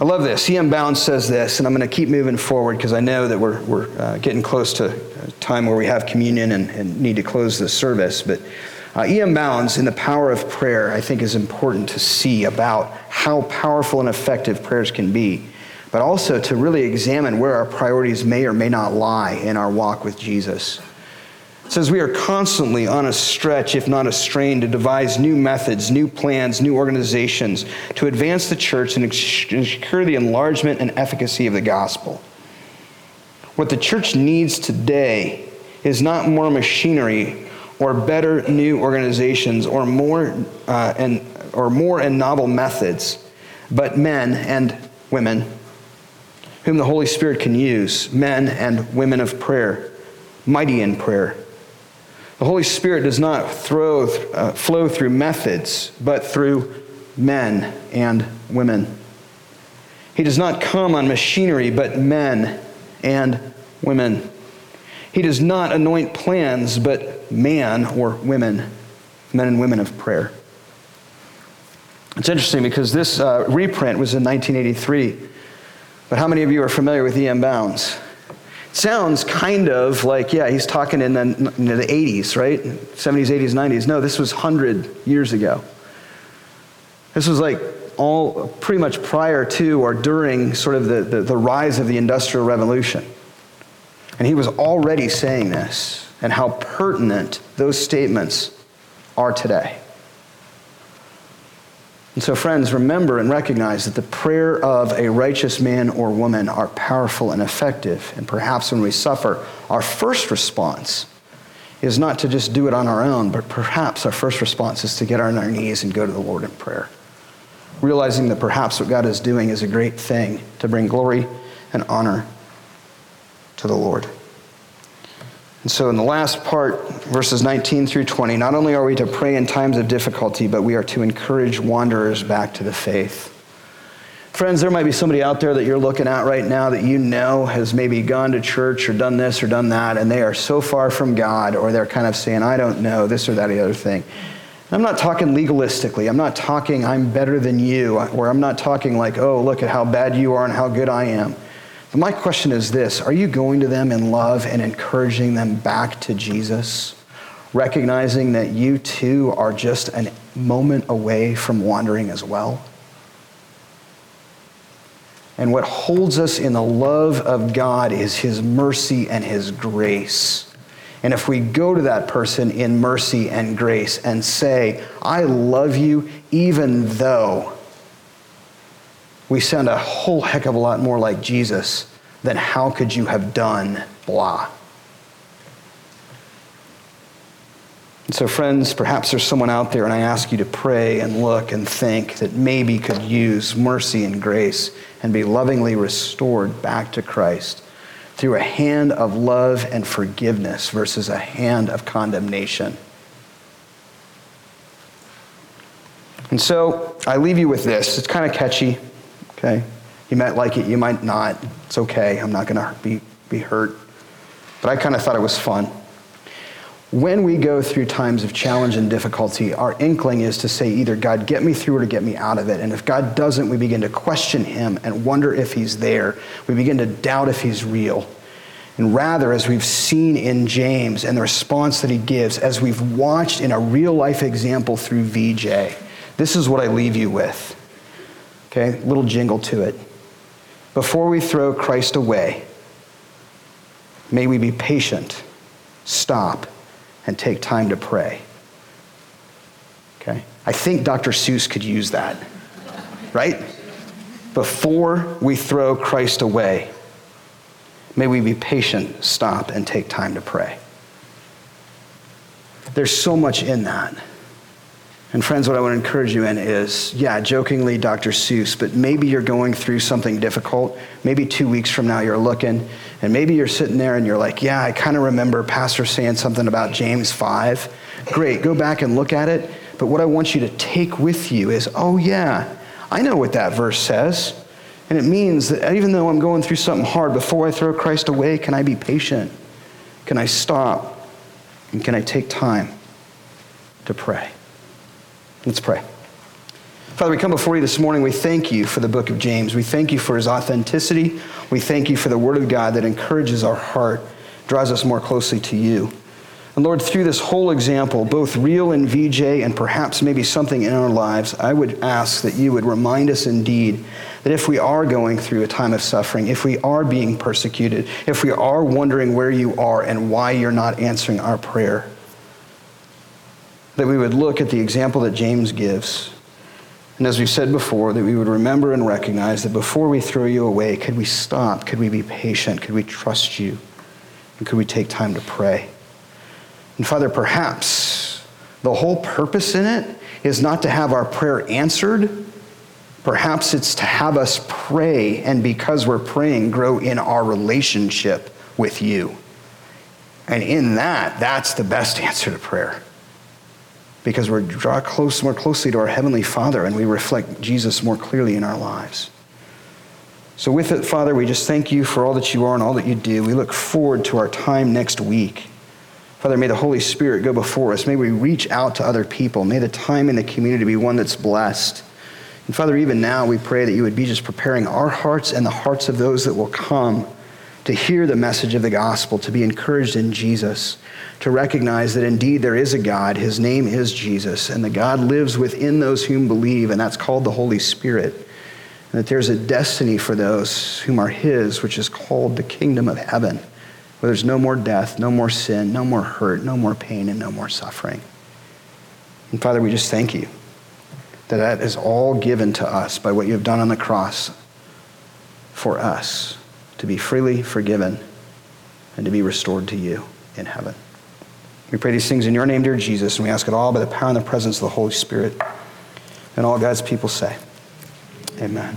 I love this. E.M. Bounds says this, and I'm going to keep moving forward because I know that we're getting close to a time where we have communion and need to close the service. But E.M. Bounds in The Power of Prayer, I think, is important to see about how powerful and effective prayers can be, but also to really examine where our priorities may or may not lie in our walk with Jesus. It says, we are constantly on a stretch, if not a strain, to devise new methods, new plans, new organizations to advance the church and ensure the enlargement and efficacy of the gospel. What the church needs today is not more machinery or better new organizations or more and novel methods, but men and women whom the Holy Spirit can use, men and women of prayer, mighty in prayer. The Holy Spirit does not flow through methods, but through men and women. He does not come on machinery, but men and women. He does not anoint plans, but man or women, men and women of prayer. It's interesting because this reprint was in 1983, but how many of you are familiar with E.M. Bounds? Sounds kind of like, yeah, he's talking in the 80s, right? 70s, 80s, 90s. No, this was 100 years ago. This was like all pretty much prior to or during sort of the rise of the Industrial Revolution. And he was already saying this and how pertinent those statements are today. And so friends, remember and recognize that the prayer of a righteous man or woman are powerful and effective. And perhaps when we suffer, our first response is not to just do it on our own, but perhaps our first response is to get on our knees and go to the Lord in prayer. Realizing that perhaps what God is doing is a great thing to bring glory and honor to the Lord. And so in the last part, verses 19 through 20, not only are we to pray in times of difficulty, but we are to encourage wanderers back to the faith. Friends, there might be somebody out there that you're looking at right now that you know has maybe gone to church or done this or done that, and they are so far from God, or they're kind of saying, I don't know, this or that or the other thing. I'm not talking legalistically. I'm not talking I'm better than you, or I'm not talking like, oh, look at how bad you are and how good I am. My question is this, are you going to them in love and encouraging them back to Jesus? Recognizing that you too are just a moment away from wandering as well? And what holds us in the love of God is his mercy and his grace. And if we go to that person in mercy and grace and say, I love you even though, we sound a whole heck of a lot more like Jesus than how could you have done blah. And so friends, perhaps there's someone out there and I ask you to pray and look and think that maybe could use mercy and grace and be lovingly restored back to Christ through a hand of love and forgiveness versus a hand of condemnation. And so I leave you with this. It's kind of catchy. Okay. You might like it, you might not. It's okay, I'm not going to be hurt. But I kind of thought it was fun. when we go through times of challenge and difficulty, our inkling is to say either, God, get me through it or get me out of it. And if God doesn't, we begin to question him and wonder if he's there. We begin to doubt if he's real. And rather, as we've seen in James and the response that he gives, as we've watched in a real-life example through Vijay, this is what I leave you with. Okay, little jingle to it. Before we throw Christ away, may we be patient, stop, and take time to pray. Okay? I think Dr. Seuss could use that, right? Before we throw Christ away, may we be patient, stop, and take time to pray. There's so much in that. And friends, what I want to encourage you in is, yeah, jokingly Dr. Seuss, but maybe you're going through something difficult. Maybe 2 weeks from now you're looking, and maybe you're sitting there and you're like, yeah, I kind of remember Pastor saying something about James 5. Great, go back and look at it. But what I want you to take with you is, oh yeah, I know what that verse says. And it means that even though I'm going through something hard, before I throw Christ away, can I be patient? Can I stop? And can I take time to pray? Let's pray. Father, we come before you this morning. We thank you for the book of James. We thank you for his authenticity. We thank you for the word of God that encourages our heart, draws us more closely to you. And Lord, through this whole example, both real in Vijay and perhaps maybe something in our lives, I would ask that you would remind us indeed that if we are going through a time of suffering, if we are being persecuted, if we are wondering where you are and why you're not answering our prayer, that we would look at the example that James gives. And as we've said before, that we would remember and recognize that before we throw you away, could we stop? Could we be patient? Could we trust you? And could we take time to pray? And Father, perhaps the whole purpose in it is not to have our prayer answered. Perhaps it's to have us pray, and because we're praying, grow in our relationship with you. And in that, that's the best answer to prayer. Because we're drawn more closely to our Heavenly Father, and we reflect Jesus more clearly in our lives. So with it, Father, we just thank you for all that you are and all that you do. We look forward to our time next week. Father, may the Holy Spirit go before us. May we reach out to other people. May the time in the community be one that's blessed. And Father, even now we pray that you would be just preparing our hearts and the hearts of those that will come to hear the message of the gospel, to be encouraged in Jesus, to recognize that indeed there is a God, his name is Jesus, and that God lives within those whom believe, and that's called the Holy Spirit, and that there's a destiny for those whom are his, which is called the kingdom of heaven, where there's no more death, no more sin, no more hurt, no more pain, and no more suffering. And Father, we just thank you that that is all given to us by what you have done on the cross for us, to be freely forgiven, and to be restored to you in heaven. We pray these things in your name, dear Jesus, and we ask it all by the power and the presence of the Holy Spirit. And all God's people say, amen.